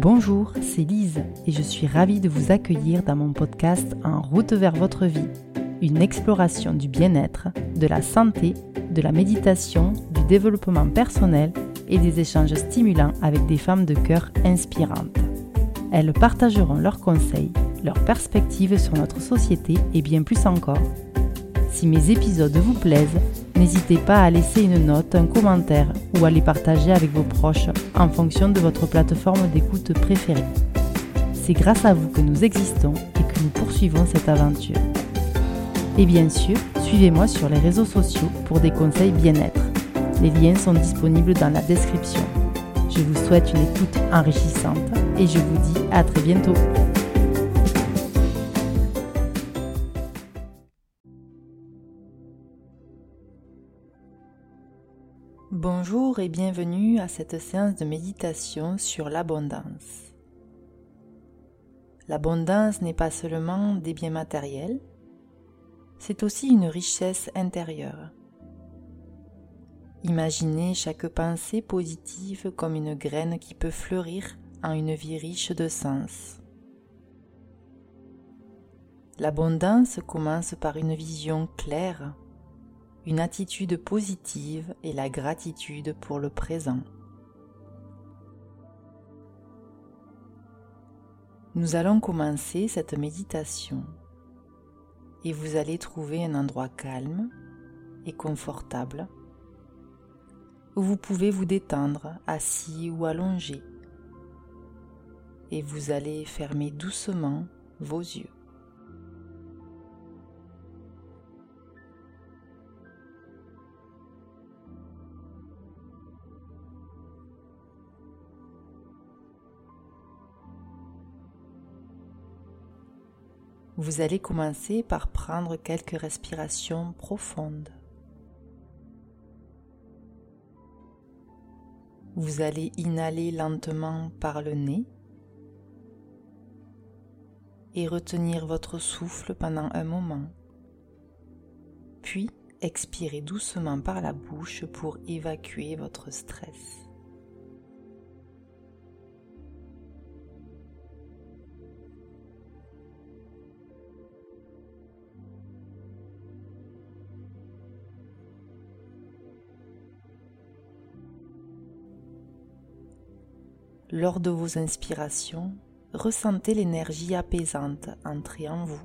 Bonjour, c'est Lise et je suis ravie de vous accueillir dans mon podcast En route vers votre vie, une exploration du bien-être, de la santé, de la méditation, du développement personnel et des échanges stimulants avec des femmes de cœur inspirantes. Elles partageront leurs conseils, leurs perspectives sur notre société et bien plus encore. Si mes épisodes vous plaisent, n'hésitez pas à laisser une note, un commentaire ou à les partager avec vos proches en fonction de votre plateforme d'écoute préférée. C'est grâce à vous que nous existons et que nous poursuivons cette aventure. Et bien sûr, suivez-moi sur les réseaux sociaux pour des conseils bien-être. Les liens sont disponibles dans la description. Je vous souhaite une écoute enrichissante et je vous dis à très bientôt. Bonjour et bienvenue à cette séance de méditation sur l'abondance. L'abondance n'est pas seulement des biens matériels, c'est aussi une richesse intérieure. Imaginez chaque pensée positive comme une graine qui peut fleurir en une vie riche de sens. L'abondance commence par une vision claire, une attitude positive et la gratitude pour le présent. Nous allons commencer cette méditation et vous allez trouver un endroit calme et confortable où vous pouvez vous détendre assis ou allongé et vous allez fermer doucement vos yeux. Vous allez commencer par prendre quelques respirations profondes. Vous allez inhaler lentement par le nez et retenir votre souffle pendant un moment. Puis expirez doucement par la bouche pour évacuer votre stress. Lors de vos inspirations, ressentez l'énergie apaisante entrer en vous.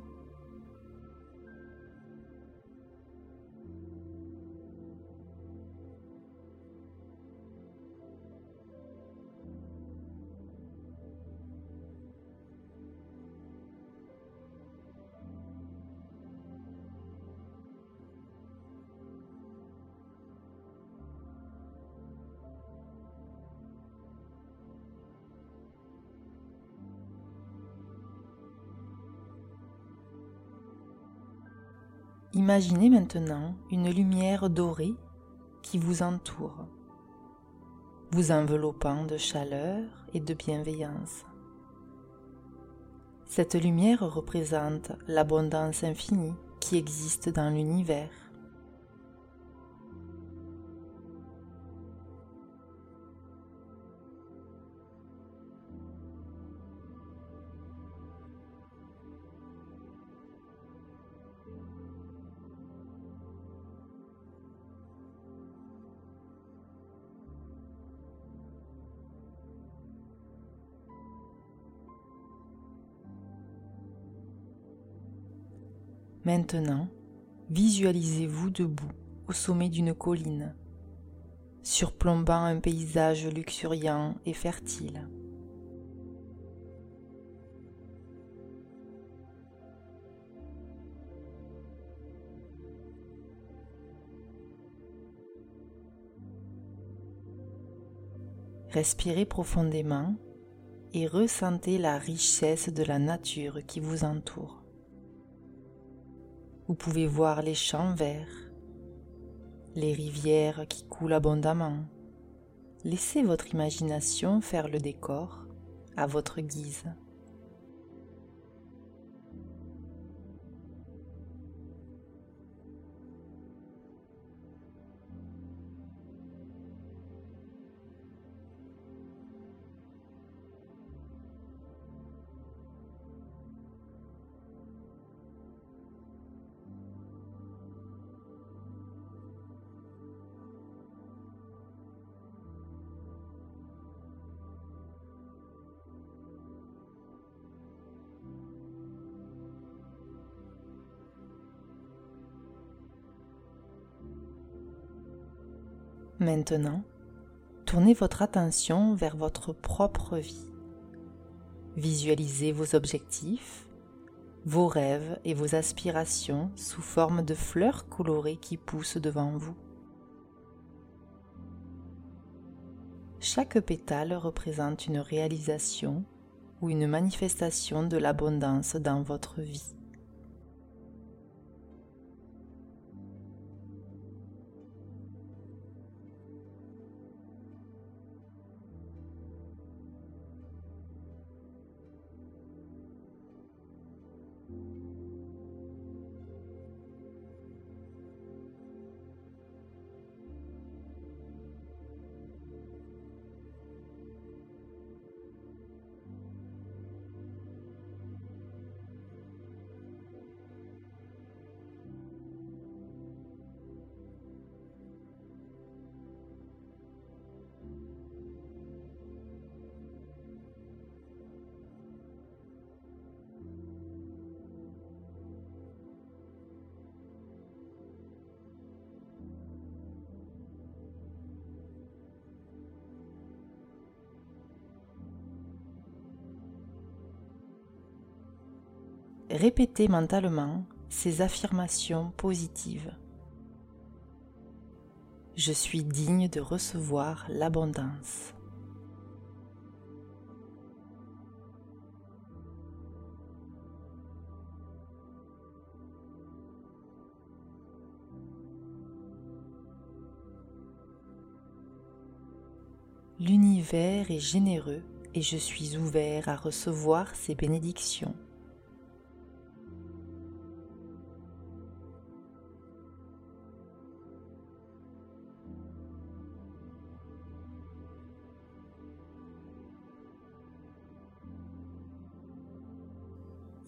Imaginez maintenant une lumière dorée qui vous entoure, vous enveloppant de chaleur et de bienveillance. Cette lumière représente l'abondance infinie qui existe dans l'univers. Maintenant, visualisez-vous debout au sommet d'une colline, surplombant un paysage luxuriant et fertile. Respirez profondément et ressentez la richesse de la nature qui vous entoure. Vous pouvez voir les champs verts, les rivières qui coulent abondamment. Laissez votre imagination faire le décor à votre guise. Maintenant, tournez votre attention vers votre propre vie. Visualisez vos objectifs, vos rêves et vos aspirations sous forme de fleurs colorées qui poussent devant vous. Chaque pétale représente une réalisation ou une manifestation de l'abondance dans votre vie. Répétez mentalement ces affirmations positives. Je suis digne de recevoir l'abondance. L'univers est généreux et je suis ouvert à recevoir ses bénédictions.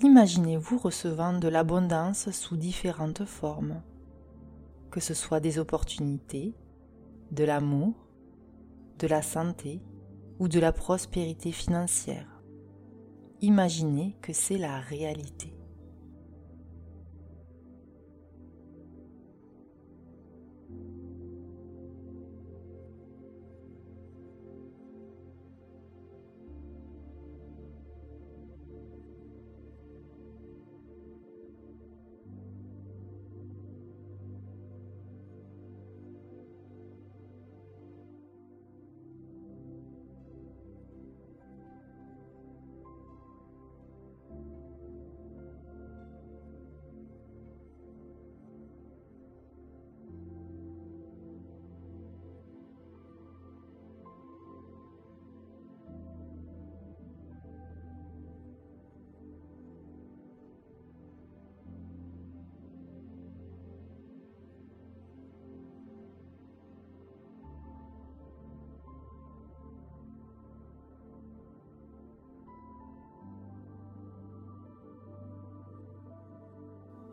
Imaginez-vous recevant de l'abondance sous différentes formes, que ce soit des opportunités, de l'amour, de la santé ou de la prospérité financière. Imaginez que c'est la réalité.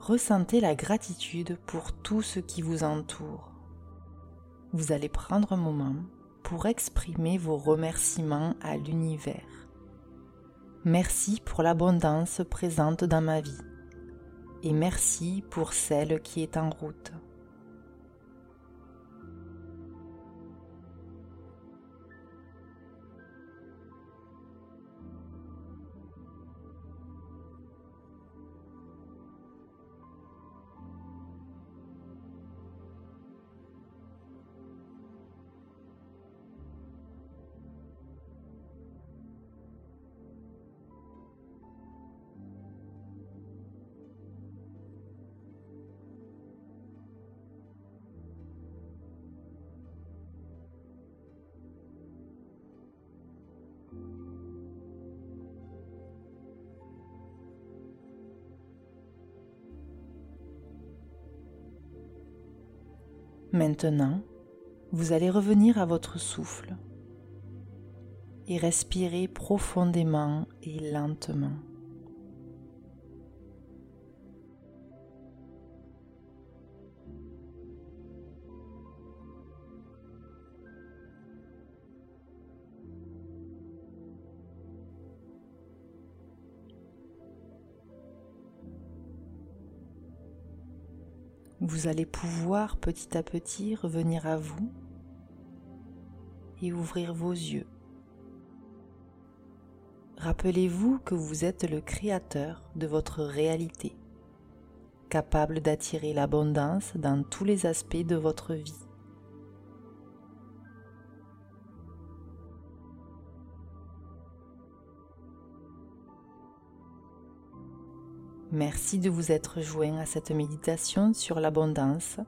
Ressentez la gratitude pour tout ce qui vous entoure. Vous allez prendre un moment pour exprimer vos remerciements à l'univers. Merci pour l'abondance présente dans ma vie et merci pour celle qui est en route. Maintenant, vous allez revenir à votre souffle et respirer profondément et lentement. Vous allez pouvoir petit à petit revenir à vous et ouvrir vos yeux. Rappelez-vous que vous êtes le créateur de votre réalité, capable d'attirer l'abondance dans tous les aspects de votre vie. Merci de vous être joint à cette méditation sur l'abondance.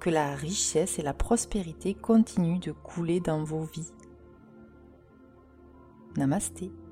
Que la richesse et la prospérité continuent de couler dans vos vies. Namasté.